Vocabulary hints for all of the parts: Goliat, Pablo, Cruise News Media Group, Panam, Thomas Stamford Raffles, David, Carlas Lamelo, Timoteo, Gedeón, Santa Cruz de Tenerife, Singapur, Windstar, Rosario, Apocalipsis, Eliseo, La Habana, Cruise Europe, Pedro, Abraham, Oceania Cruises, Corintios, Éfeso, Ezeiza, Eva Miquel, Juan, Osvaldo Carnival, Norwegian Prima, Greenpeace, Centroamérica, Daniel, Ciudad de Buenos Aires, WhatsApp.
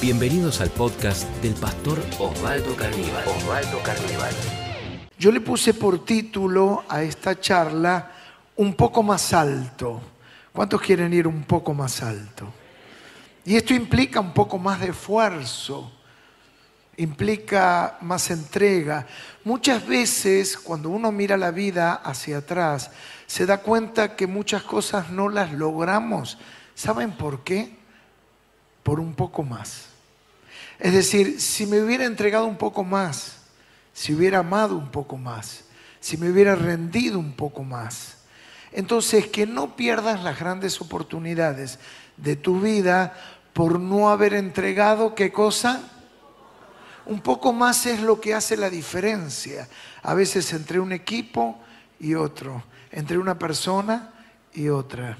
Bienvenidos al podcast del pastor Osvaldo Carnival. Yo le puse por título a esta charla un poco más alto. ¿Cuántos quieren ir un poco más alto? Y esto implica un poco más de esfuerzo, implica más entrega. Muchas veces cuando uno mira la vida hacia atrás, se da cuenta que muchas cosas no las logramos. ¿Saben por qué? Por un poco más. Es decir, si me hubiera entregado un poco más, si hubiera amado un poco más, si me hubiera rendido un poco más. Entonces, que no pierdas las grandes oportunidades de tu vida por no haber entregado, ¿qué cosa? Un poco más es lo que hace la diferencia, a veces entre un equipo y otro, entre una persona y otra.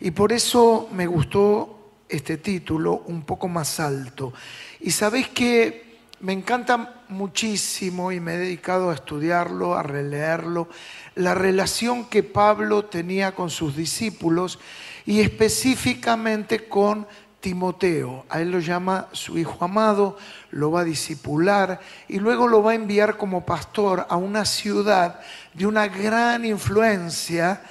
Y por eso me gustó este título, un poco más alto. Y sabéis que me encanta muchísimo, y me he dedicado a estudiarlo, a releerlo, la relación que Pablo tenía con sus discípulos y específicamente con Timoteo. A él lo llama su hijo amado, lo va a discipular y luego lo va a enviar como pastor a una ciudad de una gran influencia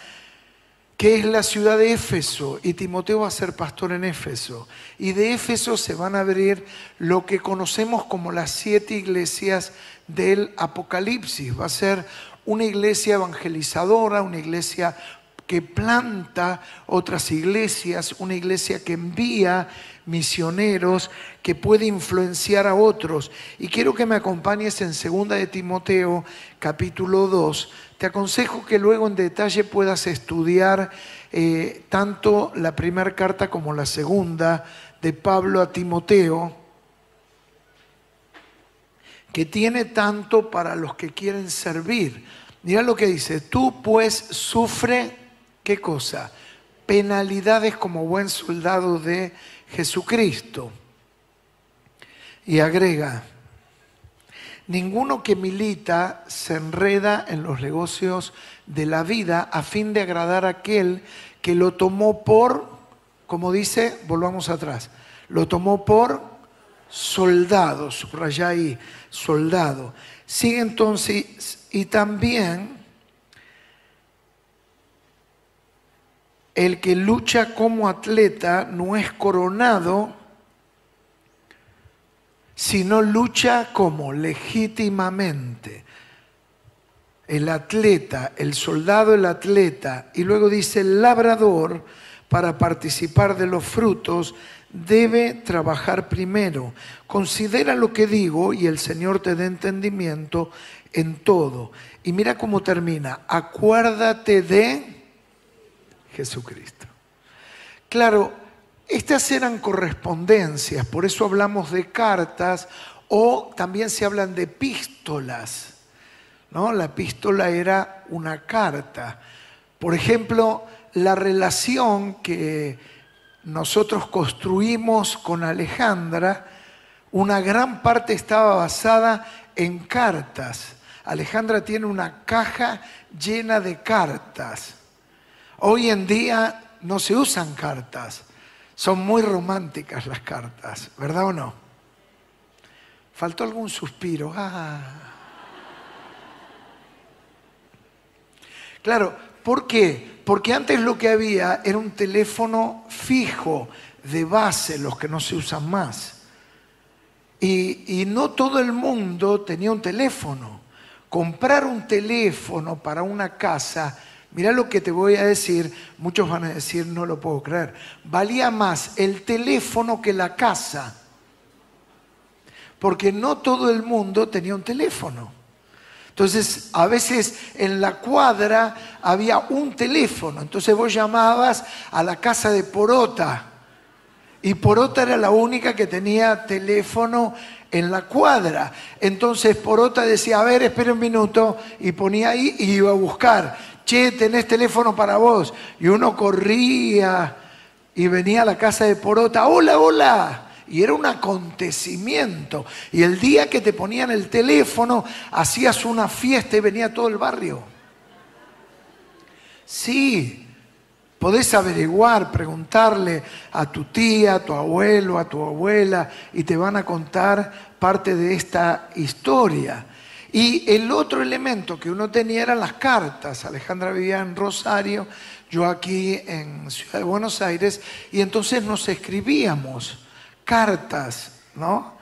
que es la ciudad de Éfeso, y Timoteo va a ser pastor en Éfeso. Y de Éfeso se van a abrir lo que conocemos como las 7 iglesias del Apocalipsis. Va a ser una iglesia evangelizadora, una iglesia que planta otras iglesias, una iglesia que envía misioneros, que puede influenciar a otros. Y quiero que me acompañes en 2 de Timoteo, capítulo 2. Te aconsejo que luego en detalle puedas estudiar tanto la primera carta como la segunda de Pablo a Timoteo, que tiene tanto para los que quieren servir. Mirá lo que dice: tú pues sufre, ¿qué cosa? Penalidades como buen soldado de Jesucristo. Y agrega: ninguno que milita se enreda en los negocios de la vida a fin de agradar a aquel que lo tomó por, como dice, volvamos atrás, lo tomó por soldado, subrayá ahí, soldado. Sigue entonces, y también el que lucha como atleta no es coronado, sino lucha como legítimamente. El atleta, el soldado, el atleta. Y luego dice: el labrador, para participar de los frutos, debe trabajar primero. Considera lo que digo y el Señor te dé entendimiento en todo. Y mira cómo termina: acuérdate de Jesucristo. Claro, estas eran correspondencias, por eso hablamos de cartas, o también se hablan de epístolas, ¿no? La epístola era una carta. Por ejemplo, la relación que nosotros construimos con Alejandra, una gran parte estaba basada en cartas. Alejandra tiene una caja llena de cartas. Hoy en día no se usan cartas, son muy románticas las cartas, ¿verdad o no? Faltó algún suspiro. Claro, ¿por qué? Porque antes lo que había era un teléfono fijo de base, los que no se usan más. Y no todo el mundo tenía un teléfono. Comprar un teléfono para una casa, mirá lo que te voy a decir, muchos van a decir, no lo puedo creer, valía más el teléfono que la casa, porque no todo el mundo tenía un teléfono. Entonces, a veces en la cuadra había un teléfono, entonces vos llamabas a la casa de Porota, y Porota era la única que tenía teléfono en la cuadra. Entonces Porota decía: a ver, espera un minuto, y ponía ahí y iba a buscar. Che, tenés teléfono para vos. Y uno corría y venía a la casa de Porota. Hola, hola. Y era un acontecimiento. Y el día que te ponían el teléfono, hacías una fiesta y venía todo el barrio. Sí, Podés averiguar, preguntarle a tu tía, a tu abuelo, a tu abuela, y te van a contar parte de esta historia. Y el otro elemento que uno tenía eran las cartas. Alejandra vivía en Rosario, yo aquí en Ciudad de Buenos Aires, y entonces nos escribíamos cartas, ¿no?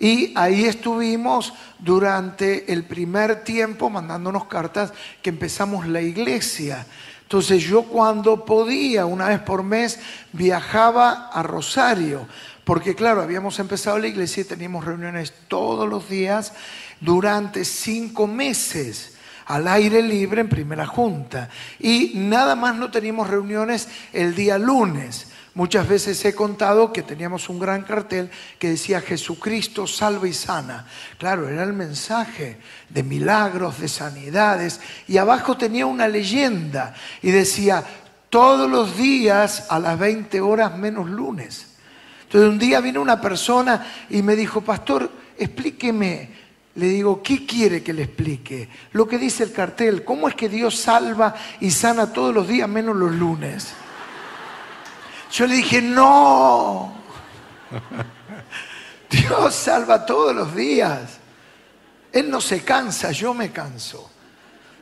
Y ahí estuvimos durante el primer tiempo mandándonos cartas que empezamos la iglesia. Entonces yo cuando podía, una vez por mes, viajaba a Rosario. Porque claro, habíamos empezado la iglesia y teníamos reuniones todos los días durante 5 meses al aire libre en Primera Junta. Y nada más no teníamos reuniones el día lunes. Muchas veces he contado que teníamos un gran cartel que decía Jesucristo salva y sana. Claro, era el mensaje de milagros, de sanidades, y abajo tenía una leyenda y decía todos los días a las 20 horas menos lunes. Entonces un día vino una persona y me dijo, pastor, explíqueme. Le digo, ¿qué quiere que le explique? Lo que dice el cartel, ¿cómo es que Dios salva y sana todos los días menos los lunes? Yo le dije, no, Dios salva todos los días. Él no se cansa, yo me canso.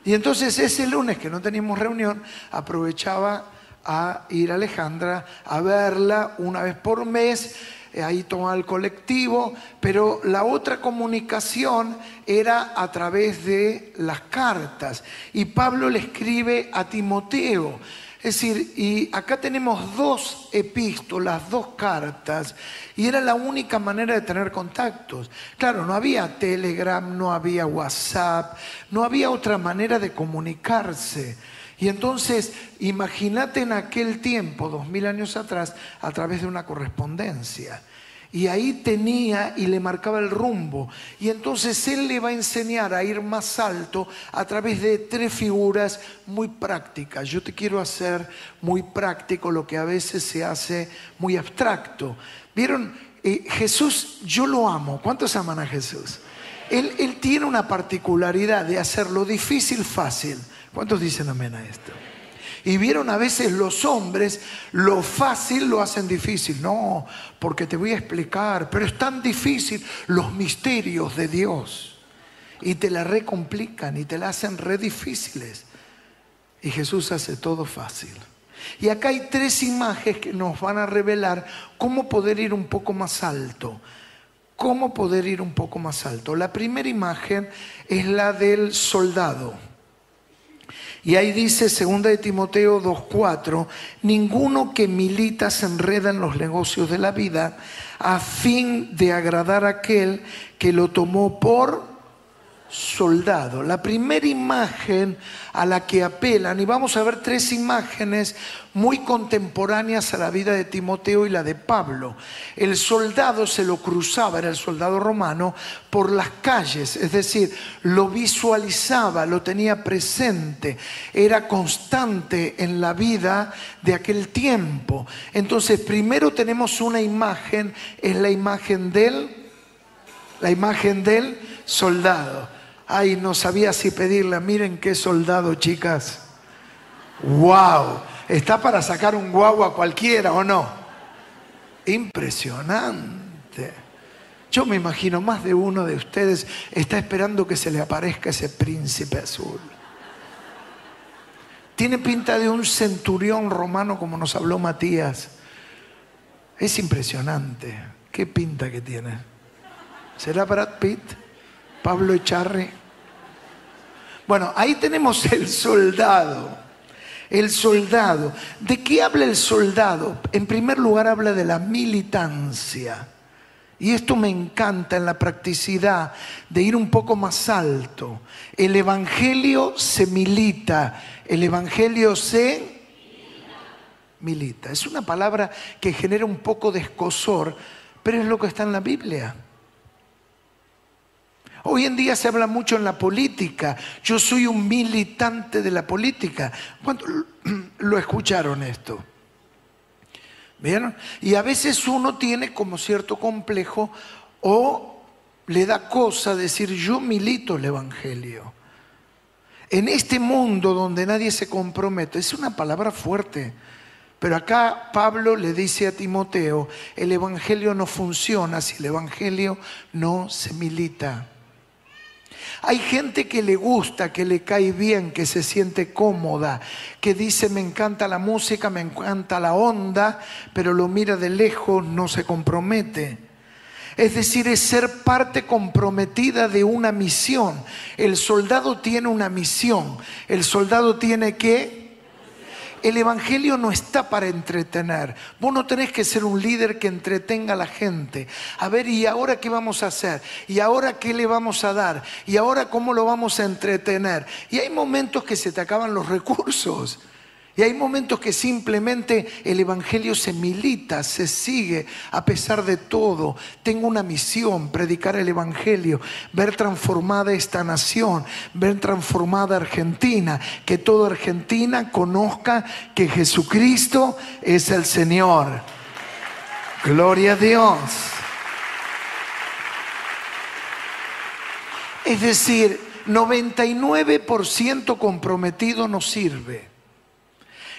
Y entonces ese lunes que no teníamos reunión, aprovechaba a ir a Alejandra a verla una vez por mes, ahí tomaba el colectivo, pero la otra comunicación era a través de las cartas. Y Pablo le escribe a Timoteo. Es decir, y acá tenemos 2 epístolas, 2 cartas, y era la única manera de tener contactos. Claro, no había Telegram, no había WhatsApp, no había otra manera de comunicarse. Y entonces, imagínate en aquel tiempo, 2000 años atrás, a través de una correspondencia. Y ahí tenía y le marcaba el rumbo. Y entonces él le va a enseñar a ir más alto a través de 3 figuras muy prácticas. Yo te quiero hacer muy práctico lo que a veces se hace muy abstracto. ¿Vieron? Jesús, yo lo amo. ¿Cuántos aman a Jesús? Él tiene una particularidad de hacer lo difícil fácil. ¿Cuántos dicen amén a esto? Y vieron a veces los hombres, lo fácil lo hacen difícil. No, porque te voy a explicar, pero es tan difícil los misterios de Dios. Y te la recomplican y te la hacen re difíciles. Y Jesús hace todo fácil. Y acá hay 3 imágenes que nos van a revelar cómo poder ir un poco más alto. Cómo poder ir un poco más alto. La primera imagen es la del soldado. Y ahí dice 2 de Timoteo 2:4, ninguno que milita se enreda en los negocios de la vida a fin de agradar a aquel que lo tomó por soldado. La primera imagen a la que apelan, y vamos a ver 3 imágenes muy contemporáneas a la vida de Timoteo y la de Pablo. El soldado se lo cruzaba, era el soldado romano, por las calles, es decir, lo visualizaba, lo tenía presente, era constante en la vida de aquel tiempo. Entonces, primero tenemos una imagen, es la imagen del soldado. Ay, no sabía si pedirla. Miren qué soldado, chicas. ¡Wow! Está para sacar un guau a cualquiera, ¿o no? Impresionante. Yo me imagino más de uno de ustedes está esperando que se le aparezca ese príncipe azul. Tiene pinta de un centurión romano, como nos habló Matías. Es impresionante. ¿Qué pinta que tiene? ¿Será Brad Pitt? ¿Pablo Echarri? Bueno, ahí tenemos el soldado. El soldado. ¿De qué habla el soldado? En primer lugar habla de la militancia. Y esto me encanta en la practicidad de ir un poco más alto. El evangelio se milita. El evangelio se milita. Es una palabra que genera un poco de escozor, pero es lo que está en la Biblia. Hoy en día se habla mucho en la política. Yo soy un militante de la política. ¿Cuántos lo escucharon esto? ¿Vieron? Y a veces uno tiene como cierto complejo o le da cosa decir yo milito el evangelio. En este mundo donde nadie se compromete, es una palabra fuerte. Pero acá Pablo le dice a Timoteo, el evangelio no funciona si el evangelio no se milita. Hay gente que le gusta, que le cae bien, que se siente cómoda, que dice me encanta la música, me encanta la onda, pero lo mira de lejos, no se compromete. Es decir, es ser parte comprometida de una misión. El soldado tiene una misión. El soldado tiene que... El evangelio no está para entretener. Vos no tenés que ser un líder que entretenga a la gente. A ver, ¿y ahora qué vamos a hacer? ¿Y ahora qué le vamos a dar? ¿Y ahora cómo lo vamos a entretener? Y hay momentos que se te acaban los recursos. Y hay momentos que simplemente el evangelio se milita, se sigue a pesar de todo. Tengo una misión, predicar el evangelio, ver transformada esta nación, ver transformada Argentina, que toda Argentina conozca que Jesucristo es el Señor. Gloria a Dios. Es decir, 99% comprometido no sirve.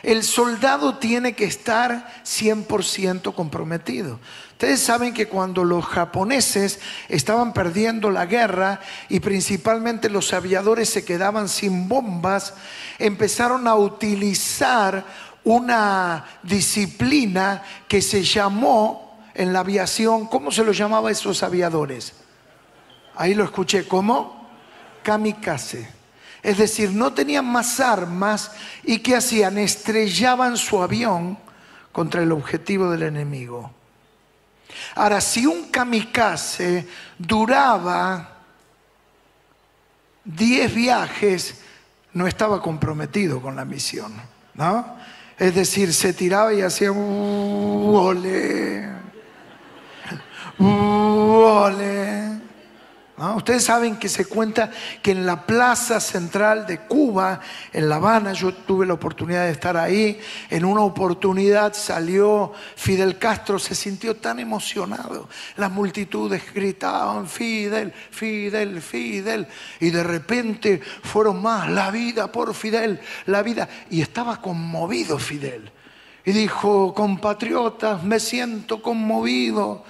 El soldado tiene que estar 100% comprometido. Ustedes saben que cuando los japoneses estaban perdiendo la guerra y principalmente los aviadores se quedaban sin bombas, empezaron a utilizar una disciplina que se llamó en la aviación, ¿cómo se lo llamaba a esos aviadores? Ahí lo escuché, ¿cómo? Kamikaze. Es decir, no tenían más armas y ¿qué hacían? Estrellaban su avión contra el objetivo del enemigo. Ahora, si un kamikaze duraba 10 viajes, no estaba comprometido con la misión, ¿no? Es decir, se tiraba y hacía ¡ole! ¡Ole! ¿No? Ustedes saben que se cuenta que en la Plaza Central de Cuba, en La Habana, yo tuve la oportunidad de estar ahí, en una oportunidad salió Fidel Castro, se sintió tan emocionado, las multitudes gritaban Fidel, Fidel, Fidel, y de repente fueron más, la vida por Fidel, la vida, y estaba conmovido Fidel, y dijo, compatriotas, me siento conmovido.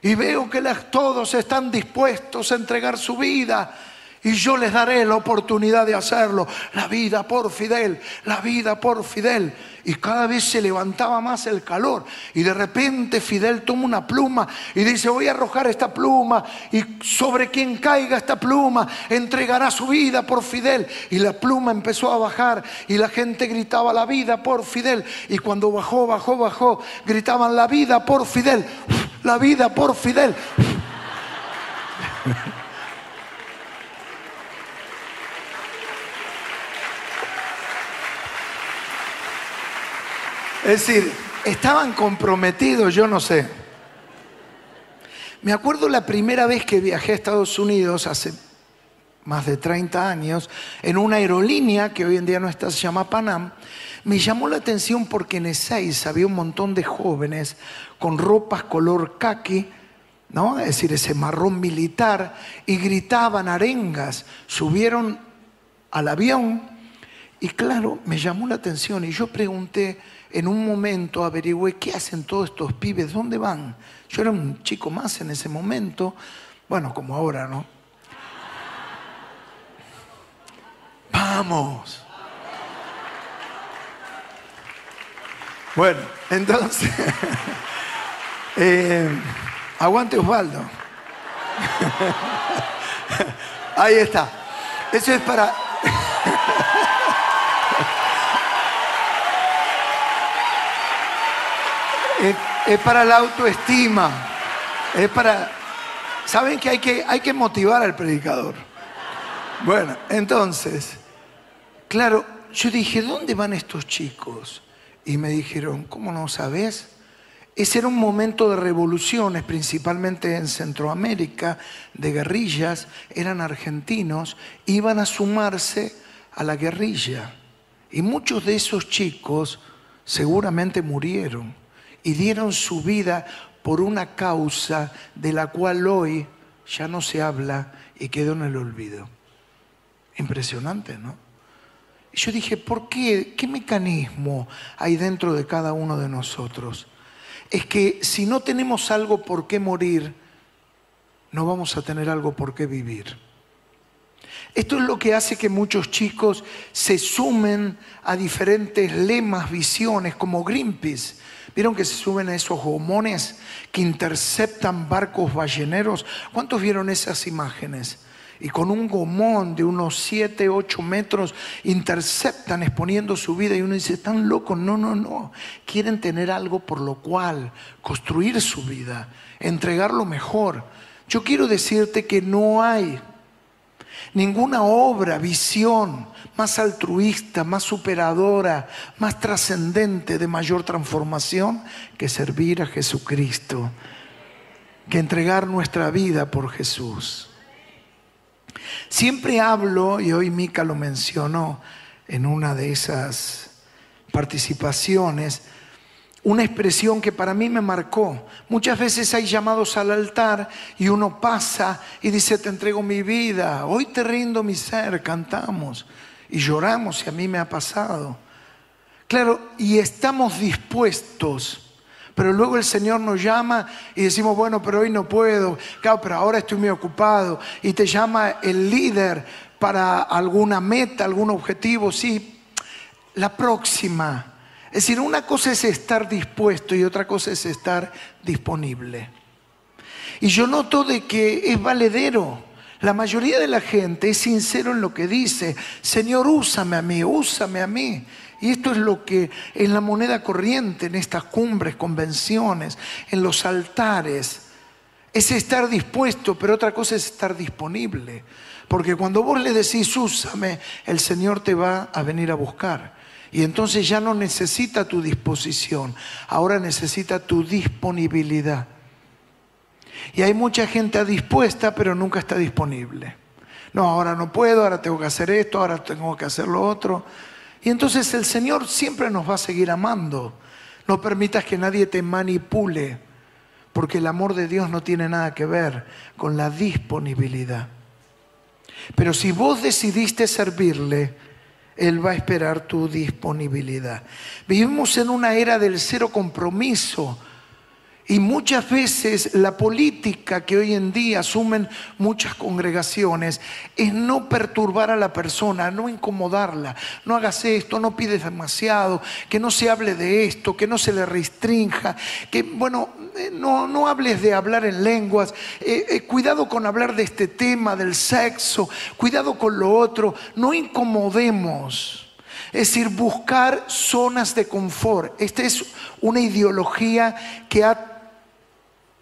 Y veo que todos están dispuestos a entregar su vida y yo les daré la oportunidad de hacerlo. La vida por Fidel, la vida por Fidel. Y cada vez se levantaba más el calor y de repente Fidel toma una pluma y dice voy a arrojar esta pluma y sobre quien caiga esta pluma entregará su vida por Fidel. Y la pluma empezó a bajar y la gente gritaba la vida por Fidel. Y cuando bajó, bajó, bajó, gritaban la vida por Fidel. La vida por Fidel. Es decir, estaban comprometidos, yo no sé. Me acuerdo la primera vez que viajé a Estados Unidos, hace más de 30 años, en una aerolínea que hoy en día no está, se llama Panam. Me llamó la atención porque en Ezeiza había un montón de jóvenes con ropas color caqui, ¿no? Es decir, ese marrón militar, y gritaban arengas, subieron al avión y claro, me llamó la atención y yo pregunté, en un momento averigüé, ¿qué hacen todos estos pibes? ¿Dónde van? Yo era un chico más en ese momento, bueno, como ahora, ¿no? ¡Vamos! Bueno, entonces, aguante Osvaldo. Ahí está. Eso es para... es para la autoestima. Es para... ¿Saben que hay que motivar al predicador? Bueno, entonces, claro, yo dije, ¿dónde van estos chicos? Y me dijeron, ¿cómo no sabes? Ese era un momento de revoluciones, principalmente en Centroamérica, de guerrillas, eran argentinos, iban a sumarse a la guerrilla. Y muchos de esos chicos seguramente murieron y dieron su vida por una causa de la cual hoy ya no se habla y quedó en el olvido. Impresionante, ¿no? Yo dije, ¿por qué? ¿Qué mecanismo hay dentro de cada uno de nosotros? Es que si no tenemos algo por qué morir, no vamos a tener algo por qué vivir. Esto es lo que hace que muchos chicos se sumen a diferentes lemas, visiones, como Greenpeace. ¿Vieron que se suben a esos gomones que interceptan barcos balleneros? ¿Cuántos vieron esas imágenes? Y con un gomón de unos 7, 8 metros interceptan exponiendo su vida. Y uno dice, ¿están locos? No, no, no. Quieren tener algo por lo cual construir su vida, entregarlo mejor. Yo quiero decirte que no hay ninguna obra, visión más altruista, más superadora, más trascendente, de mayor transformación que servir a Jesucristo, que entregar nuestra vida por Jesús. Siempre hablo, y hoy Mica lo mencionó en una de esas participaciones, una expresión que para mí me marcó. Muchas veces hay llamados al altar y uno pasa y dice, te entrego mi vida, hoy te rindo mi ser, cantamos y lloramos, y a mí me ha pasado. Claro, y estamos dispuestos, pero luego el Señor nos llama y decimos, bueno, pero hoy no puedo, claro, pero ahora estoy muy ocupado, y te llama el líder para alguna meta, algún objetivo, sí, la próxima. Es decir, una cosa es estar dispuesto y otra cosa es estar disponible. Y yo noto de que es valedero. La mayoría de la gente es sincero en lo que dice. Señor, úsame a mí, úsame a mí. Y esto es lo que es la moneda corriente en estas cumbres, convenciones, en los altares. Es estar dispuesto, pero otra cosa es estar disponible. Porque cuando vos le decís, úsame, el Señor te va a venir a buscar. Y entonces ya no necesita tu disposición, ahora necesita tu disponibilidad. Y hay mucha gente dispuesta, pero nunca está disponible. No, ahora no puedo, ahora tengo que hacer esto, ahora tengo que hacer lo otro. Y entonces el Señor siempre nos va a seguir amando. No permitas que nadie te manipule, porque el amor de Dios no tiene nada que ver con la disponibilidad. Pero si vos decidiste servirle, Él va a esperar tu disponibilidad. Vivimos en una era del cero compromiso, y muchas veces la política que hoy en día asumen muchas congregaciones es no perturbar a la persona, no incomodarla. No hagas esto, no pides demasiado, que no se hable de esto, que no se le restrinja, que bueno, no hables de hablar en lenguas, cuidado con hablar de este tema, del sexo, cuidado con lo otro, no incomodemos. Es decir, buscar zonas de confort. Esta es una ideología que ha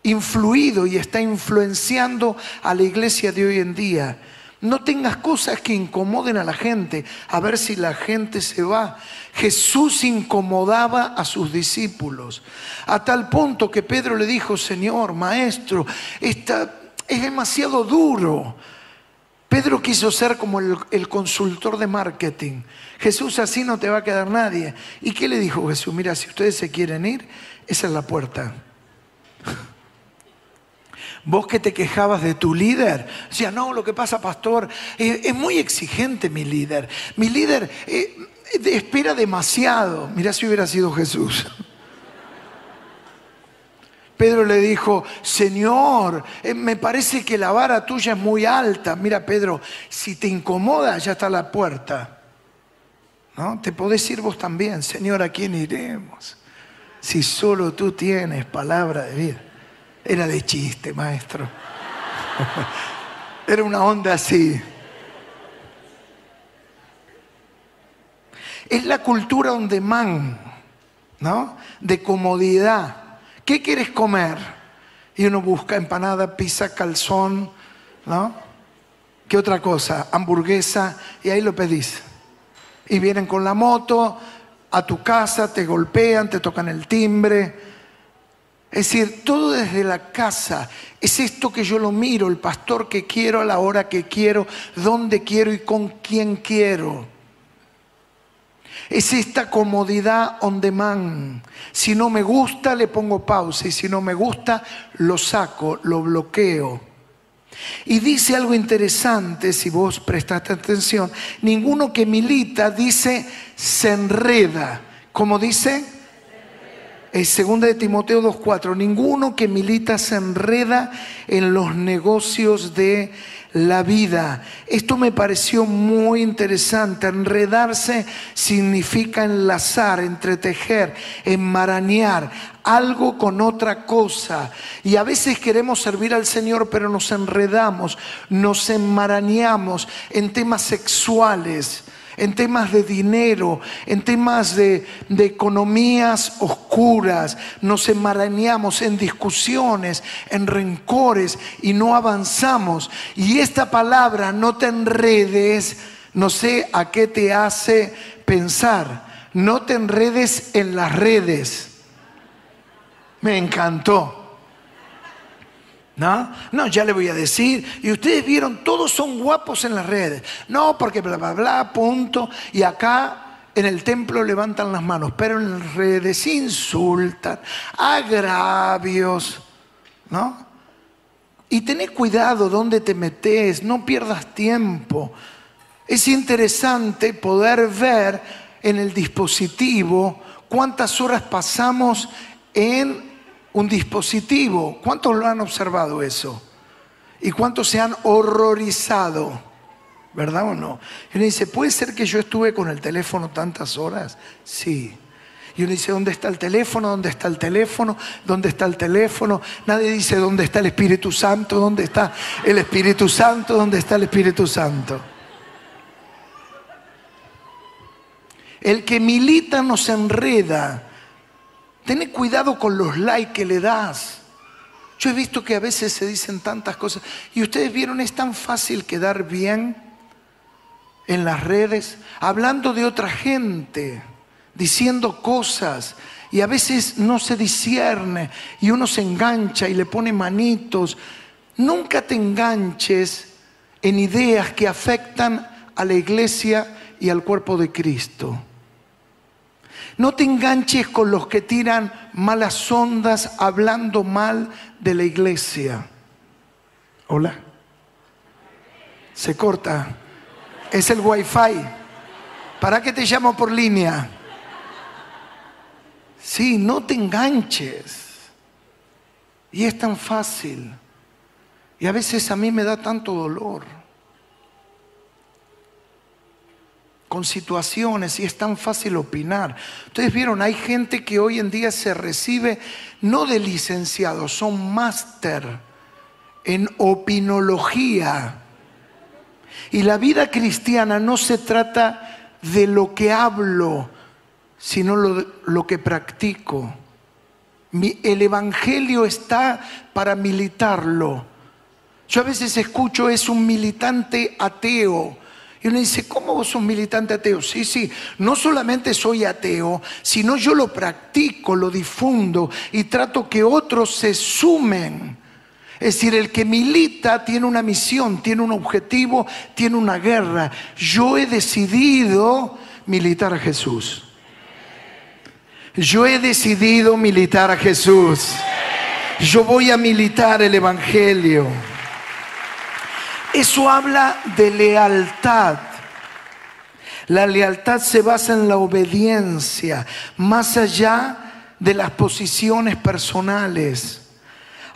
influido y está influenciando a la iglesia de hoy en día. No tengas cosas que incomoden a la gente, a ver si la gente se va. Jesús incomodaba a sus discípulos, a tal punto que Pedro le dijo, Señor, Maestro, es demasiado duro. Pedro quiso ser como el consultor de marketing. Jesús, así no te va a quedar nadie. ¿Y qué le dijo Jesús? Mira, si ustedes se quieren ir, esa es la puerta. Vos que te quejabas de tu líder, o sea, no, lo que pasa, pastor, es muy exigente mi líder. Mi líder espera demasiado. Mira, si hubiera sido Jesús. Pedro le dijo, Señor, me parece que la vara tuya es muy alta. Mira, Pedro, si te incomoda, ya está la puerta, ¿no? Te podés ir vos también. Señor, ¿a quién iremos? Si solo tú tienes palabra de vida. Era de chiste, maestro. Era una onda así. Es la cultura on demand, ¿no? De comodidad. ¿Qué quieres comer? Y uno busca empanada, pizza, calzón, ¿no? ¿Qué otra cosa? Hamburguesa, y ahí lo pedís. Y vienen con la moto a tu casa, te golpean, te tocan el timbre. Es decir, todo desde la casa. Es esto que yo lo miro, el pastor que quiero, a la hora que quiero, donde quiero y con quién quiero. Es esta comodidad on demand. Si no me gusta, le pongo pausa, y si no me gusta, lo saco, lo bloqueo. Y dice algo interesante, si vos prestaste atención, ninguno que milita dice se enreda. ¿Cómo dice? Segunda de Timoteo 2:4, ninguno que milita se enreda en los negocios de la vida. Esto me pareció muy interesante. Enredarse significa enlazar, entretejer, enmarañar algo con otra cosa. Y a veces queremos servir al Señor, pero nos enredamos, nos enmarañamos en temas sexuales, en temas de dinero, en temas de economías oscuras. Nos enmarañamos en discusiones, en rencores, y no avanzamos. Y esta palabra, no te enredes, no sé a qué te hace pensar. No te enredes en las redes. Me encantó. No, ya le voy a decir. Y ustedes vieron, todos son guapos en las redes. No, porque bla, bla, bla, punto. Y acá en el templo levantan las manos, pero en las redes insultan, agravios, ¿no? Y tened cuidado dónde te metes, no pierdas tiempo. Es interesante poder ver en el dispositivo cuántas horas pasamos en un dispositivo. ¿Cuántos lo han observado eso? ¿Y cuántos se han horrorizado? ¿Verdad o no? Y uno dice, ¿puede ser que yo estuve con el teléfono tantas horas? Sí. Y uno dice, ¿dónde está el teléfono? ¿Dónde está el teléfono? ¿Dónde está el teléfono? Nadie dice, ¿dónde está el Espíritu Santo? ¿Dónde está el Espíritu Santo? ¿Dónde está el Espíritu Santo? El que milita nos enreda. Ten cuidado con los likes que le das. Yo he visto que a veces se dicen tantas cosas. Y ustedes vieron, es tan fácil quedar bien en las redes, hablando de otra gente, diciendo cosas. Y a veces no se discierne y uno se engancha y le pone manitos. Nunca te enganches en ideas que afectan a la iglesia y al cuerpo de Cristo. No te enganches con los que tiran malas ondas hablando mal de la iglesia. Hola. Se corta. Es el wifi. ¿Para qué te llamo por línea? Sí, no te enganches. Y es tan fácil. Y a veces a mí me da tanto dolor con situaciones, y es tan fácil opinar. Ustedes vieron, hay gente que hoy en día se recibe no de licenciado, son máster en opinología. Y la vida cristiana no se trata de lo que hablo, sino lo que practico. El evangelio está para militarlo. Yo a veces escucho, es un militante ateo. Y uno dice, ¿cómo vos sos militante ateo? Sí, no solamente soy ateo, sino yo lo practico, lo difundo y trato que otros se sumen. Es decir, el que milita tiene una misión, tiene un objetivo, tiene una guerra. Yo he decidido militar a Jesús. Yo he decidido militar a Jesús. Yo voy a militar el evangelio. Eso habla de lealtad. La lealtad se basa en la obediencia, más allá de las posiciones personales.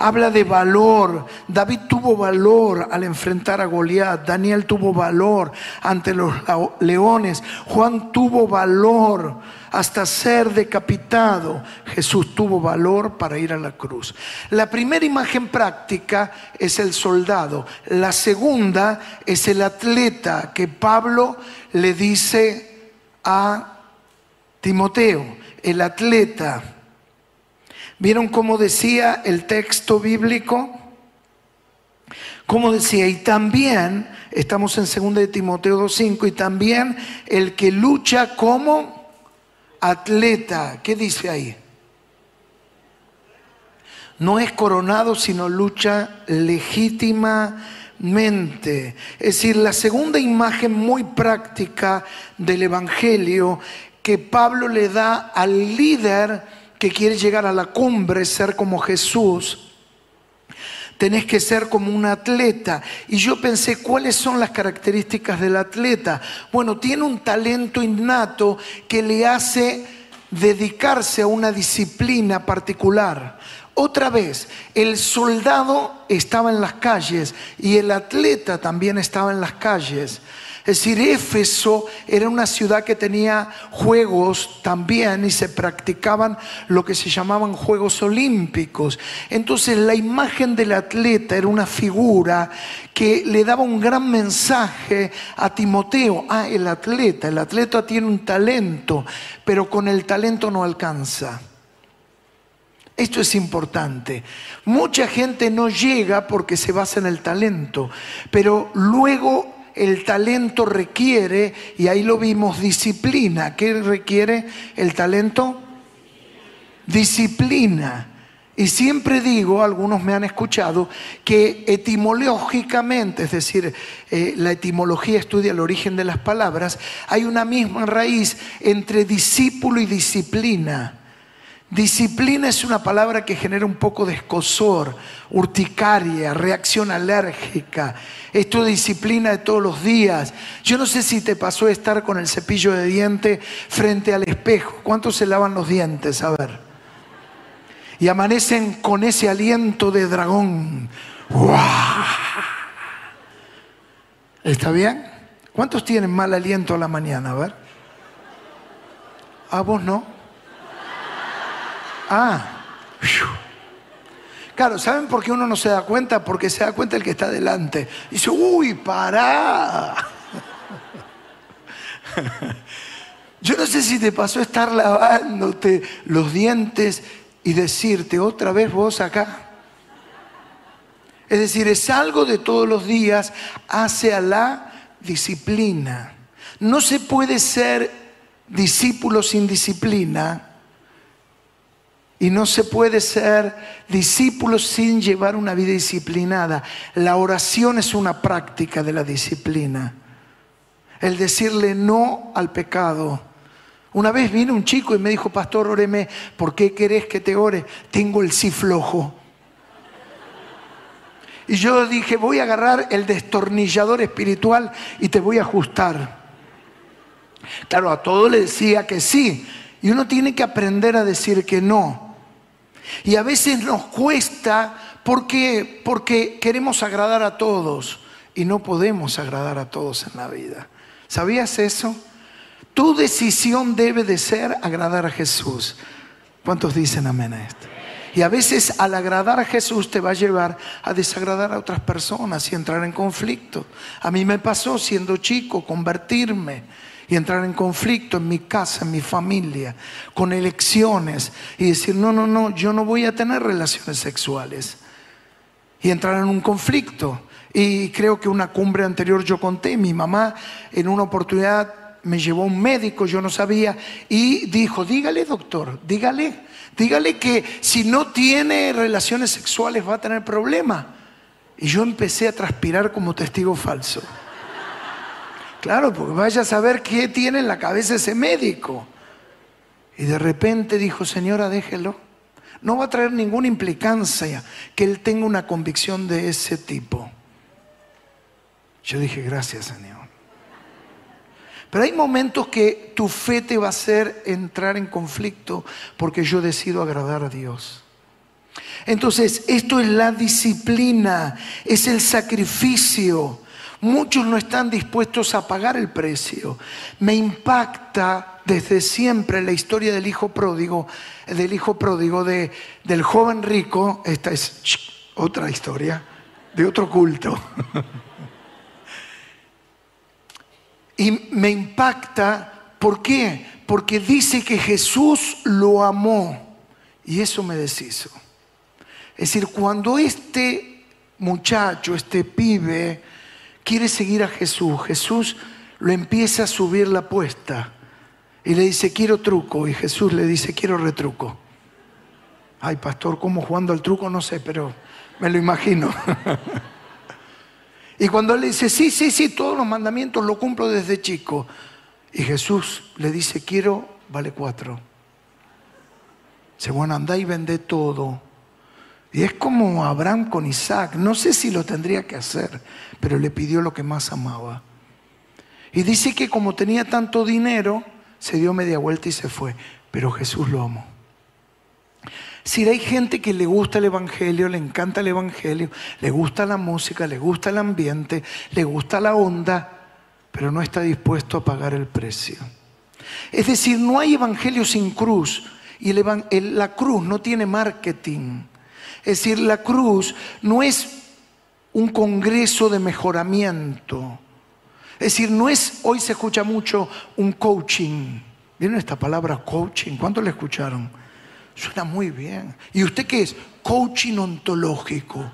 Habla de valor. David tuvo valor al enfrentar a Goliat. Daniel tuvo valor ante los leones. Juan tuvo valor hasta ser decapitado. Jesús tuvo valor para ir a la cruz. La primera imagen práctica es el soldado. La segunda es el atleta, que Pablo le dice a Timoteo, el atleta. ¿Vieron cómo decía el texto bíblico? ¿Cómo decía? Y también, estamos en 2 de Timoteo 2:5, y también el que lucha como atleta. ¿Qué dice ahí? No es coronado, sino lucha legítimamente. Es decir, la segunda imagen muy práctica del evangelio que Pablo le da al líder que quiere llegar a la cumbre, ser como Jesús, tenés que ser como un atleta. Y yo pensé, ¿cuáles son las características del atleta? Bueno, tiene un talento innato que le hace dedicarse a una disciplina particular. Otra vez, el soldado estaba en las calles y el atleta también estaba en las calles. Es decir, Éfeso era una ciudad que tenía juegos también y se practicaban lo que se llamaban Juegos Olímpicos. Entonces la imagen del atleta era una figura que le daba un gran mensaje a Timoteo. Ah, el atleta tiene un talento, pero con el talento no alcanza. Esto es importante. Mucha gente no llega porque se basa en el talento, pero luego el talento requiere, y ahí lo vimos, disciplina. ¿Qué requiere el talento? Disciplina. Y siempre digo, algunos me han escuchado, que etimológicamente, es decir, la etimología estudia el origen de las palabras, hay una misma raíz entre discípulo y disciplina. Disciplina es una palabra que genera un poco de escozor, urticaria, reacción alérgica. Esto de disciplina de todos los días. Yo no sé si te pasó de estar con el cepillo de diente frente al espejo. ¿Cuántos se lavan los dientes? A ver. Y amanecen con ese aliento de dragón. ¡Uah! ¿Está bien? ¿Cuántos tienen mal aliento a la mañana? A ver. ¿A vos no? Ah, claro, ¿saben por qué uno no se da cuenta? Porque se da cuenta el que está delante. Dice, uy, pará. Yo no sé si te pasó estar lavándote los dientes y decirte, otra vez vos acá. Es decir, es algo de todos los días hacia la disciplina. No se puede ser discípulo sin disciplina. Y no se puede ser discípulo sin llevar una vida disciplinada. La oración es una práctica de la disciplina. El decirle no al pecado. Una vez vino un chico y me dijo, pastor, óreme. ¿Por qué querés que te ore? Tengo el sí flojo. Y yo dije, voy a agarrar el destornillador espiritual y te voy a ajustar. Claro, a todo le decía que sí. Y uno tiene que aprender a decir que no. Y a veces nos cuesta porque queremos agradar a todos y no podemos agradar a todos en la vida. ¿Sabías eso? Tu decisión debe de ser agradar a Jesús. ¿Cuántos dicen amén a esto? Y a veces al agradar a Jesús te va a llevar a desagradar a otras personas y entrar en conflicto. A mí me pasó siendo chico convertirme y entrar en conflicto en mi casa, en mi familia, con elecciones y decir, no, yo no voy a tener relaciones sexuales. Y entrar en un conflicto. Y creo que una cumbre anterior yo conté, mi mamá en una oportunidad me llevó a un médico, yo no sabía, y dijo, dígale doctor, dígale que si no tiene relaciones sexuales va a tener problemas. Y yo empecé a transpirar como testigo falso. Claro, porque vaya a saber qué tiene en la cabeza ese médico. Y de repente dijo, señora, déjelo. No va a traer ninguna implicancia que él tenga una convicción de ese tipo. Yo dije, gracias, Señor. Pero hay momentos que tu fe te va a hacer entrar en conflicto porque yo decido agradar a Dios. Entonces, esto es la disciplina, es el sacrificio. Muchos no están dispuestos a pagar el precio. Me impacta desde siempre la historia del hijo pródigo del joven rico. Esta es otra historia de otro culto. Y me impacta, ¿por qué? Porque dice que Jesús lo amó y eso me deshizo. Es decir, cuando este muchacho, este pibe, quiere seguir a Jesús, Jesús lo empieza a subir la apuesta y le dice, quiero truco, y Jesús le dice, quiero retruco. Ay, pastor, ¿cómo jugando al truco? No sé, pero me lo imagino. Y cuando él le dice, sí, todos los mandamientos los cumplo desde chico, y Jesús le dice, quiero, vale 4. Dice, bueno, andá y vendé todo Y es como Abraham con Isaac. No sé si lo tendría que hacer, pero le pidió lo que más amaba. Y dice que como tenía tanto dinero, se dio media vuelta y se fue. Pero Jesús lo amó. Si hay gente que le gusta el Evangelio, le encanta el Evangelio, le gusta la música, le gusta el ambiente, le gusta la onda, pero no está dispuesto a pagar el precio. Es decir, no hay Evangelio sin cruz. Y la cruz no tiene marketing. Es decir, la cruz no es un congreso de mejoramiento. Es decir, no es, hoy se escucha mucho un coaching. ¿Vieron esta palabra coaching? ¿Cuánto la escucharon? Suena muy bien. ¿Y usted qué es? Coaching ontológico.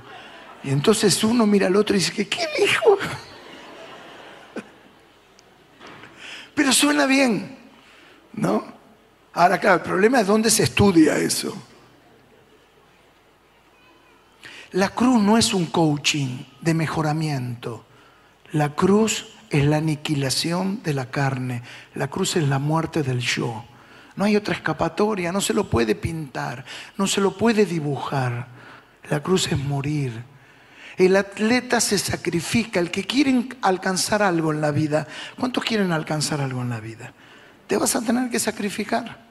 Y entonces uno mira al otro y dice, ¿qué dijo? Pero suena bien, ¿no? Ahora, claro, el problema es dónde se estudia eso. La cruz no es un coaching de mejoramiento. La cruz es la aniquilación de la carne. La cruz es la muerte del yo. No hay otra escapatoria, no se lo puede pintar, no se lo puede dibujar. La cruz es morir. El atleta se sacrifica, el que quiere alcanzar algo en la vida. ¿Cuántos quieren alcanzar algo en la vida? Te vas a tener que sacrificar.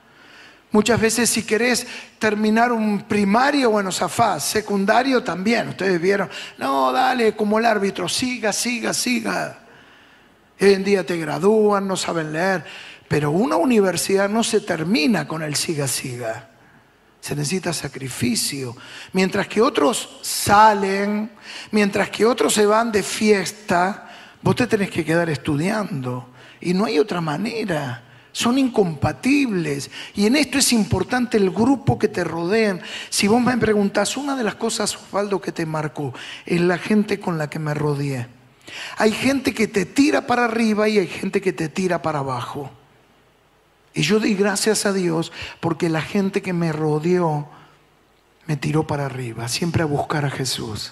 Muchas veces si querés terminar un primario, bueno, zafás, secundario también. Ustedes vieron, no, dale, como el árbitro, siga, siga, siga. Hoy en día te gradúan, no saben leer. Pero una universidad no se termina con el siga, siga. Se necesita sacrificio. Mientras que otros salen, mientras que otros se van de fiesta, vos te tenés que quedar estudiando. Y no hay otra manera. Son incompatibles. Y en esto es importante el grupo que te rodean. Si vos me preguntás, una de las cosas, Osvaldo, que te marcó es la gente con la que me rodeé. Hay gente que te tira para arriba y hay gente que te tira para abajo. Y yo di gracias a Dios porque la gente que me rodeó me tiró para arriba, siempre a buscar a Jesús.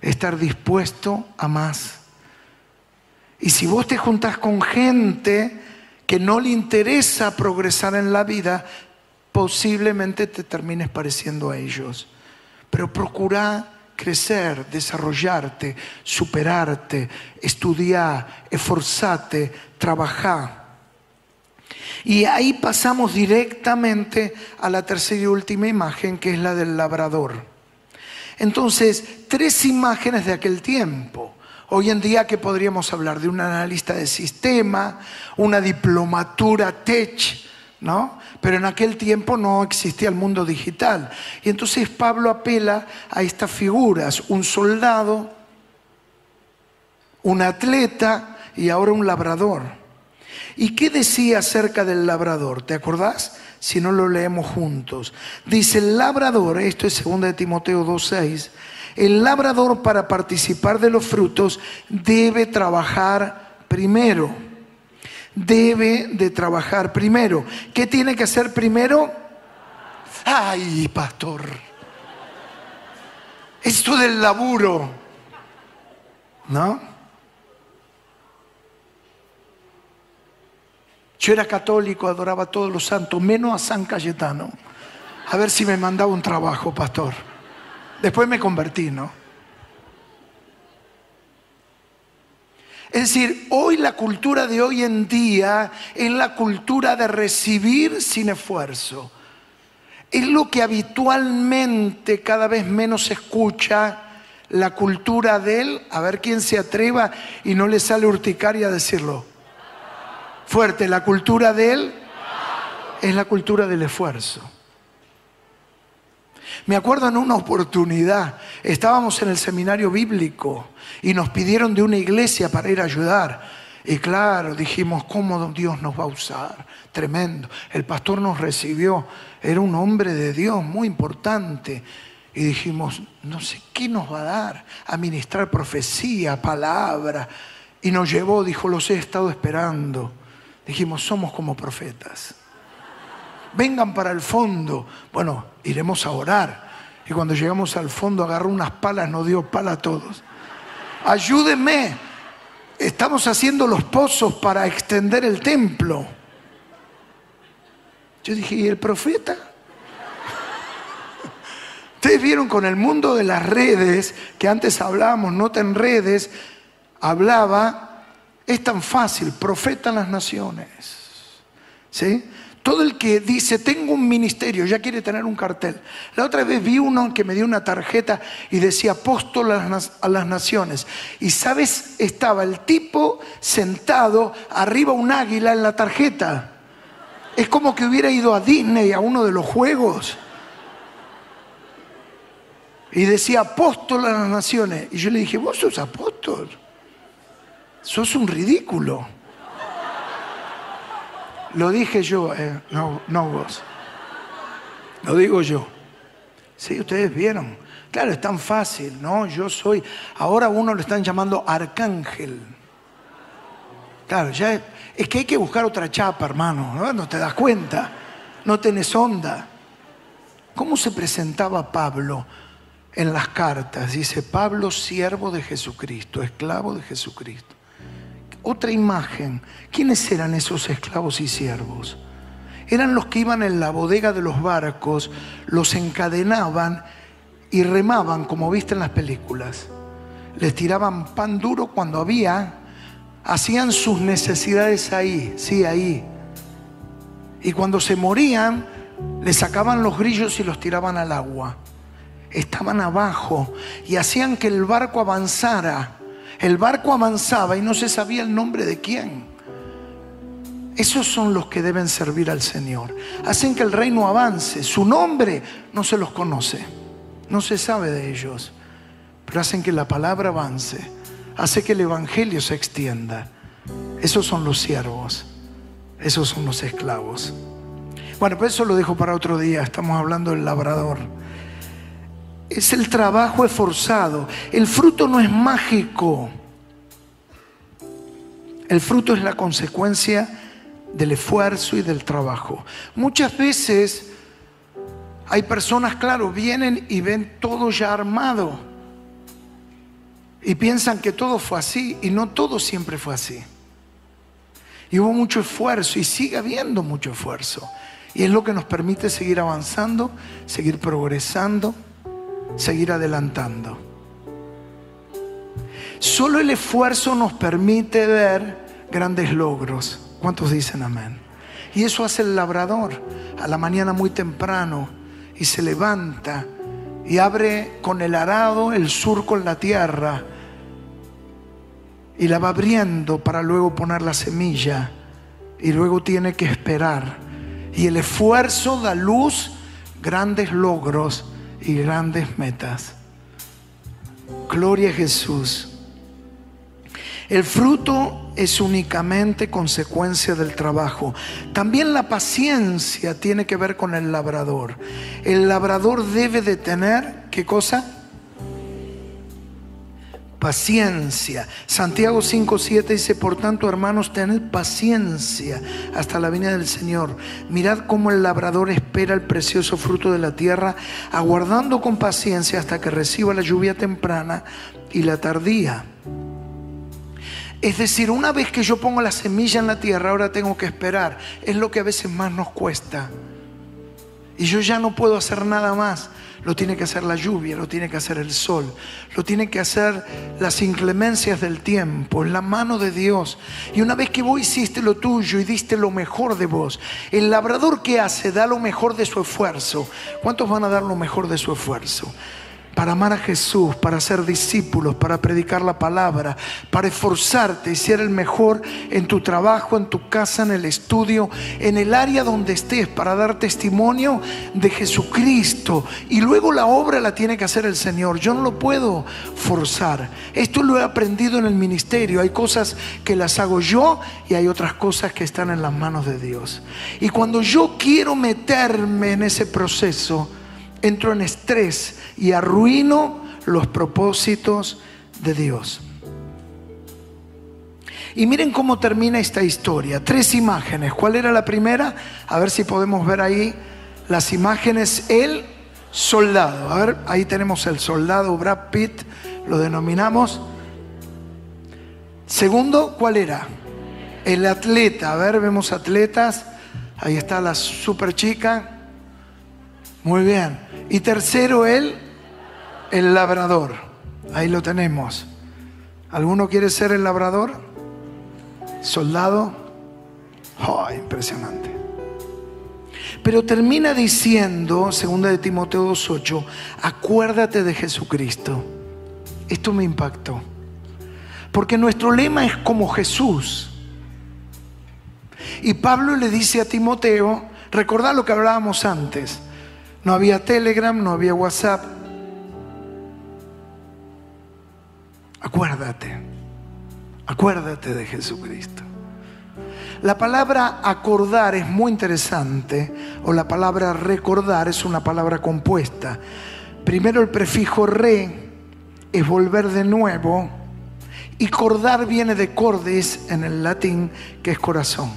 Estar dispuesto a más. Y si vos te juntás con gente que no le interesa progresar en la vida, posiblemente te termines pareciendo a ellos. Pero procura crecer, desarrollarte, superarte, estudiar, esforzarte, trabajar. Y ahí pasamos directamente a la tercera y última imagen, que es la del labrador. Entonces, tres imágenes de aquel tiempo. Hoy en día, ¿qué podríamos hablar? De un analista de sistema, una diplomatura tech, ¿no? Pero en aquel tiempo no existía el mundo digital. Y entonces Pablo apela a estas figuras, un soldado, un atleta y ahora un labrador. ¿Y qué decía acerca del labrador? ¿Te acordás? Si no lo leemos juntos. Dice el labrador, esto es 2 de Timoteo 2:6, el labrador para participar de los frutos debe trabajar primero. Debe de trabajar primero. ¿Qué tiene que hacer primero? ¡Ay, pastor! Esto del laburo, ¿no? Yo era católico, adoraba a todos los santos, menos a San Cayetano. A ver si me mandaba un trabajo, pastor. Después me convertí, ¿no? Es decir, hoy la cultura de hoy en día es la cultura de recibir sin esfuerzo. Es lo que habitualmente cada vez menos se escucha, la cultura del, a ver quién se atreva y no le sale urticaria decirlo. Fuerte, la cultura del es la cultura del esfuerzo. Me acuerdo en una oportunidad, estábamos en el seminario bíblico y nos pidieron de una iglesia para ir a ayudar. Y claro, dijimos, ¿cómo Dios nos va a usar? Tremendo. El pastor nos recibió, era un hombre de Dios muy importante. Y dijimos, no sé qué nos va a dar, administrar profecía, palabra. Y nos llevó, dijo, los he estado esperando. Dijimos, somos como profetas. Vengan para el fondo. Bueno, iremos a orar. Y cuando llegamos al fondo agarró unas palas, nos dio pala a todos. Ayúdenme. Estamos haciendo los pozos para extender el templo. Yo dije, ¿y el profeta? Ustedes vieron con el mundo de las redes, que antes hablábamos, no en redes, hablaba, es tan fácil, profeta en las naciones. ¿Sí? Todo el que dice, tengo un ministerio, ya quiere tener un cartel. La otra vez vi uno que me dio una tarjeta y decía, apóstol a las naciones. Y sabes, estaba el tipo sentado arriba un águila en la tarjeta. Es como que hubiera ido a Disney, a uno de los juegos. Y decía, apóstol a las naciones. Y yo le dije, vos sos apóstol. Sos un ridículo. Lo dije yo, no vos. Lo digo yo. Sí, ustedes vieron. Claro, es tan fácil, ¿no? Yo soy... Ahora uno lo están llamando arcángel. Claro, ya es que hay que buscar otra chapa, hermano, ¿no? No te das cuenta. No tenés onda. ¿Cómo se presentaba Pablo en las cartas? Dice, Pablo, siervo de Jesucristo, esclavo de Jesucristo. Otra imagen. ¿Quiénes eran esos esclavos y siervos? Eran los que iban en la bodega de los barcos, los encadenaban y remaban, como viste en las películas. Les tiraban pan duro cuando había, hacían sus necesidades ahí, sí, ahí. Y cuando se morían, les sacaban los grillos y los tiraban al agua. Estaban abajo y hacían que el barco avanzara. El barco avanzaba y no se sabía el nombre de quién. Esos son los que deben servir al Señor. Hacen que el reino avance. Su nombre no se los conoce. No se sabe de ellos. Pero hacen que la palabra avance. Hace que el evangelio se extienda. Esos son los siervos. Esos son los esclavos. Bueno, pero eso lo dejo para otro día. Estamos hablando del labrador. Es el trabajo esforzado. El fruto no es mágico. El fruto es la consecuencia del esfuerzo y del trabajo. Muchas veces hay personas, claro, vienen y ven todo ya armado y piensan que todo fue así, y no todo siempre fue así. Y hubo mucho esfuerzo y sigue habiendo mucho esfuerzo, y es lo que nos permite seguir avanzando, seguir progresando, seguir adelantando. Solo el esfuerzo nos permite ver grandes logros. ¿Cuántos dicen amén? Y eso hace el labrador a la mañana muy temprano, y se levanta y abre con el arado el surco en la tierra, y la va abriendo para luego poner la semilla, y luego tiene que esperar. Y el esfuerzo da luz, grandes logros y grandes metas. Gloria a Jesús. El fruto es únicamente consecuencia del trabajo. También la paciencia tiene que ver con el labrador. El labrador debe de tener, ¿qué cosa? Paciencia. Santiago 5:7 dice, por tanto, hermanos, tened paciencia hasta la venida del Señor. Mirad cómo el labrador espera el precioso fruto de la tierra, aguardando con paciencia hasta que reciba la lluvia temprana y la tardía. Es decir, una vez que yo pongo la semilla en la tierra, ahora tengo que esperar. Es lo que a veces más nos cuesta. Y yo ya no puedo hacer nada más. Lo tiene que hacer la lluvia, lo tiene que hacer el sol, lo tiene que hacer las inclemencias del tiempo, en la mano de Dios. Y una vez que vos hiciste lo tuyo y diste lo mejor de vos, el labrador que hace da lo mejor de su esfuerzo. ¿Cuántos van a dar lo mejor de su esfuerzo? Para amar a Jesús, para ser discípulos, para predicar la palabra, para esforzarte y ser el mejor en tu trabajo, en tu casa, en el estudio, en el área donde estés, para dar testimonio de Jesucristo. Y luego la obra la tiene que hacer el Señor. Yo no lo puedo forzar. Esto lo he aprendido en el ministerio. Hay cosas que las hago yo y hay otras cosas que están en las manos de Dios. Y cuando yo quiero meterme en ese proceso, entro en estrés y arruino los propósitos de Dios. Y miren cómo termina esta historia. 3 imágenes. ¿Cuál era la primera? A ver si podemos ver ahí las imágenes. El soldado. A ver, ahí tenemos el soldado Brad Pitt, lo denominamos. Segundo, ¿cuál era? El atleta. A ver, vemos atletas. Ahí está la super chica. Muy bien. Y tercero, el labrador. Ahí lo tenemos. ¿Alguno quiere ser el labrador? ¿Soldado? ¡Oh, impresionante! Pero termina diciendo, 2 de Timoteo 2:8, acuérdate de Jesucristo. Esto me impactó. Porque nuestro lema es como Jesús. Y Pablo le dice a Timoteo, recordá lo que hablábamos antes. No había Telegram, no había WhatsApp. Acuérdate. Acuérdate de Jesucristo. La palabra acordar es muy interesante, o la palabra recordar es una palabra compuesta. Primero el prefijo re es volver de nuevo, y cordar viene de cordis en el latín, que es corazón.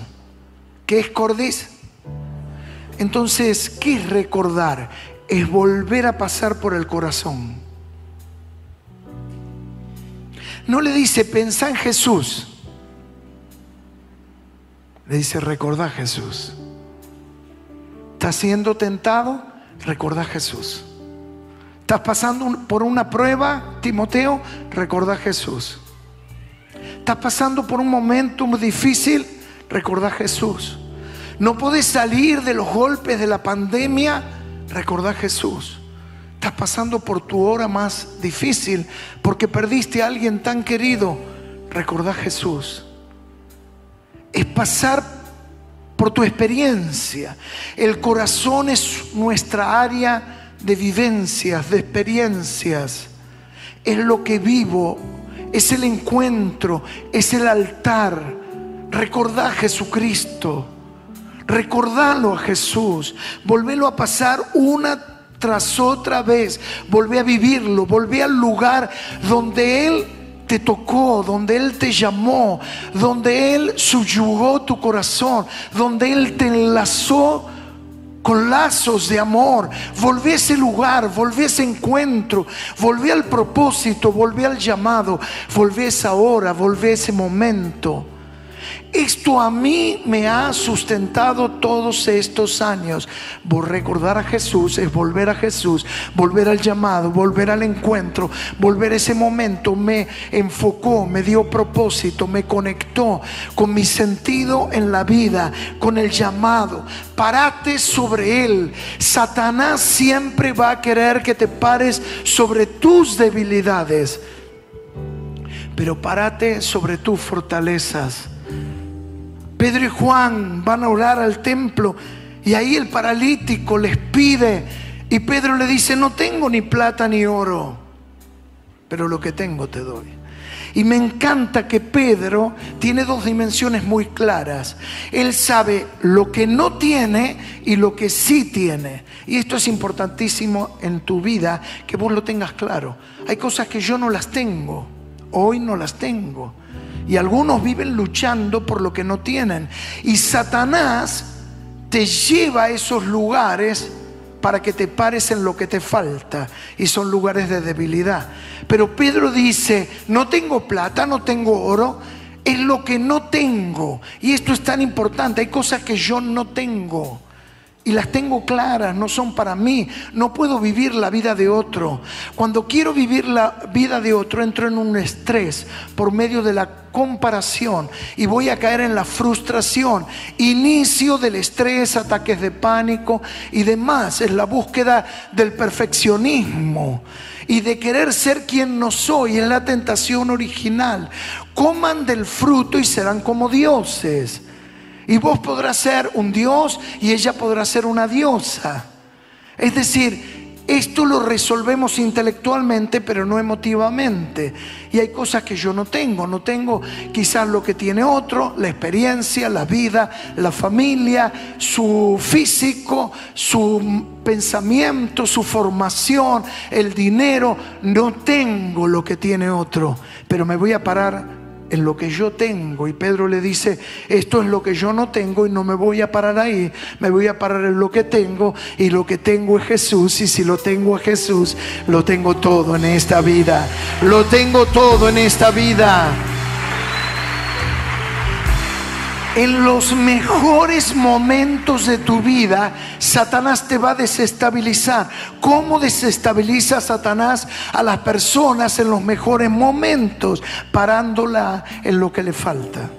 ¿Qué es cordis? Entonces, ¿qué es recordar? Es volver a pasar por el corazón. No le dice pensá en Jesús. Le dice recordá a Jesús. ¿Estás siendo tentado? Recordá a Jesús. ¿Estás pasando por una prueba, Timoteo? Recordá a Jesús. ¿Estás pasando por un momento difícil? Recordá a Jesús. No podés salir de los golpes de la pandemia, recordá a Jesús. Estás pasando por tu hora más difícil porque perdiste a alguien tan querido, recordá a Jesús. Es pasar por tu experiencia. El corazón es nuestra área de vivencias, de experiencias. Es lo que vivo, es el encuentro, es el altar. Recordá a Jesucristo. Recordalo a Jesús. Volvelo a pasar una tras otra vez. Volvé a vivirlo. Volvé al lugar donde Él te tocó, donde Él te llamó, donde Él subyugó tu corazón, donde Él te enlazó con lazos de amor. Volvé a ese lugar, volvé a ese encuentro, volvé al propósito, volvé al llamado, volvé a esa hora, volvé a ese momento. Esto a mí me ha sustentado todos estos años. Recordar a Jesús es volver a Jesús, volver al llamado, volver al encuentro, volver a ese momento. Me enfocó, me dio propósito, me conectó con mi sentido en la vida, con el llamado. Parate sobre él. Satanás siempre va a querer que te pares sobre tus debilidades, pero parate sobre tus fortalezas. Pedro y Juan van a orar al templo y ahí el paralítico les pide y Pedro le dice: no tengo ni plata ni oro, pero lo que tengo te doy. Y me encanta que Pedro tiene dos dimensiones muy claras. Él sabe lo que no tiene y lo que sí tiene. Y esto es importantísimo en tu vida, que vos lo tengas claro. Hay cosas que yo no las tengo, hoy no las tengo. Y algunos viven luchando por lo que no tienen. Y Satanás te lleva a esos lugares para que te pares en lo que te falta. Y son lugares de debilidad. Pero Pedro dice: no tengo plata, no tengo oro. Es lo que no tengo. Y esto es tan importante. Hay cosas que yo no tengo y las tengo claras, no son para mí. No puedo vivir la vida de otro. Cuando quiero vivir la vida de otro, entro en un estrés por medio de la comparación y voy a caer en la frustración. Inicio del estrés, ataques de pánico y demás. Es la búsqueda del perfeccionismo y de querer ser quien no soy. Es la tentación original. Coman del fruto y serán como dioses. Y vos podrás ser un dios y ella podrá ser una diosa. Es decir, esto lo resolvemos intelectualmente, pero no emotivamente. Y hay cosas que yo no tengo. No tengo quizás lo que tiene otro: la experiencia, la vida, la familia, su físico, su pensamiento, su formación, el dinero. No tengo lo que tiene otro, pero me voy a parar en lo que yo tengo. Y Pedro le dice: esto es lo que yo no tengo y no me voy a parar ahí. Me voy a parar en lo que tengo, y lo que tengo es Jesús. Y si lo tengo a Jesús, lo tengo todo en esta vida. Lo tengo todo en esta vida. En los mejores momentos de tu vida, Satanás te va a desestabilizar. ¿Cómo desestabiliza Satanás a las personas en los mejores momentos? Parándola en lo que le falta.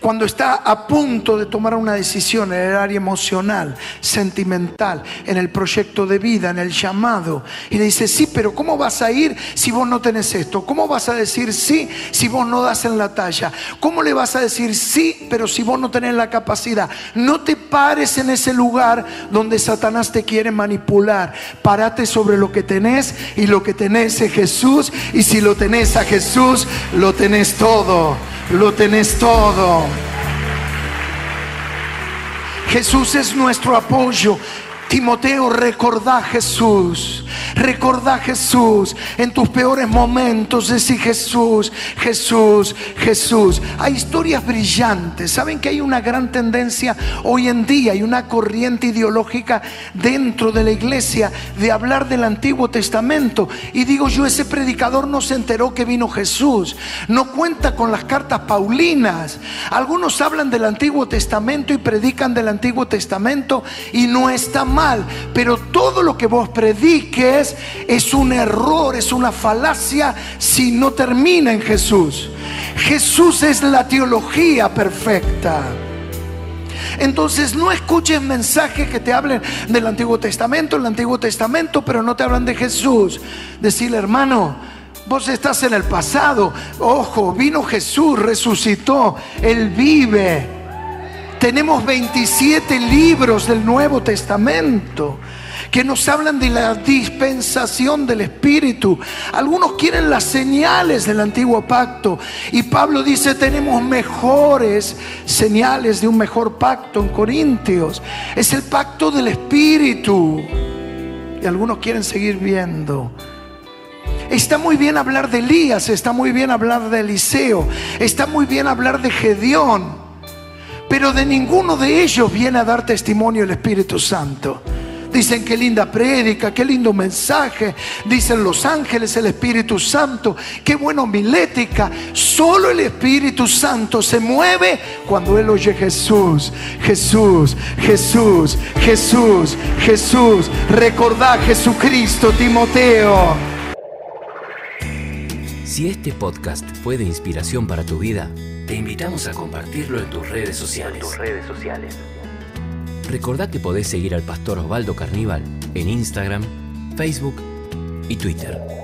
Cuando está a punto de tomar una decisión en el área emocional, sentimental, en el proyecto de vida, en el llamado, y le dice: sí, pero ¿cómo vas a ir si vos no tenés esto? ¿Cómo vas a decir sí si vos no das en la talla? ¿Cómo le vas a decir sí pero si vos no tenés la capacidad? No te pares en ese lugar donde Satanás te quiere manipular. Párate sobre lo que tenés, y lo que tenés es Jesús, y si lo tenés a Jesús, lo tenés todo. Lo tenés todo. Jesús es nuestro apoyo. Timoteo, recordá a Jesús. Recordá a Jesús. En tus peores momentos, decí: Jesús, Jesús, Jesús. Hay historias brillantes. Saben que hay una gran tendencia hoy en día, hay una corriente ideológica dentro de la iglesia de hablar del Antiguo Testamento. Y digo yo, ese predicador no se enteró que vino Jesús. No cuenta con las cartas paulinas. Algunos hablan del Antiguo Testamento y predican del Antiguo Testamento, y no está mal. Pero todo lo que vos prediques es un error, es una falacia si no termina en Jesús. Jesús es la teología perfecta. Entonces no escuches mensajes que te hablen del Antiguo Testamento, el Antiguo Testamento, pero no te hablan de Jesús. Decirle: hermano, vos estás en el pasado. Ojo, vino Jesús, resucitó, Él vive. Tenemos 27 libros del Nuevo Testamento que nos hablan de la dispensación del Espíritu. Algunos quieren las señales del antiguo pacto, y Pablo dice: tenemos mejores señales de un mejor pacto en Corintios. Es el pacto del Espíritu. Y algunos quieren seguir viendo. Está muy bien hablar de Elías, está muy bien hablar de Eliseo, está muy bien hablar de Gedeón, pero de ninguno de ellos viene a dar testimonio el Espíritu Santo. Dicen: qué linda prédica, qué lindo mensaje. Dicen los ángeles, el Espíritu Santo, qué buena homilética. Solo el Espíritu Santo se mueve cuando Él oye: Jesús, Jesús, Jesús, Jesús, Jesús. Recordá a Jesucristo, Timoteo. Si este podcast fue de inspiración para tu vida, te invitamos a compartirlo en tus redes sociales. Recordá que podés seguir al pastor Osvaldo Carnival en Instagram, Facebook y Twitter.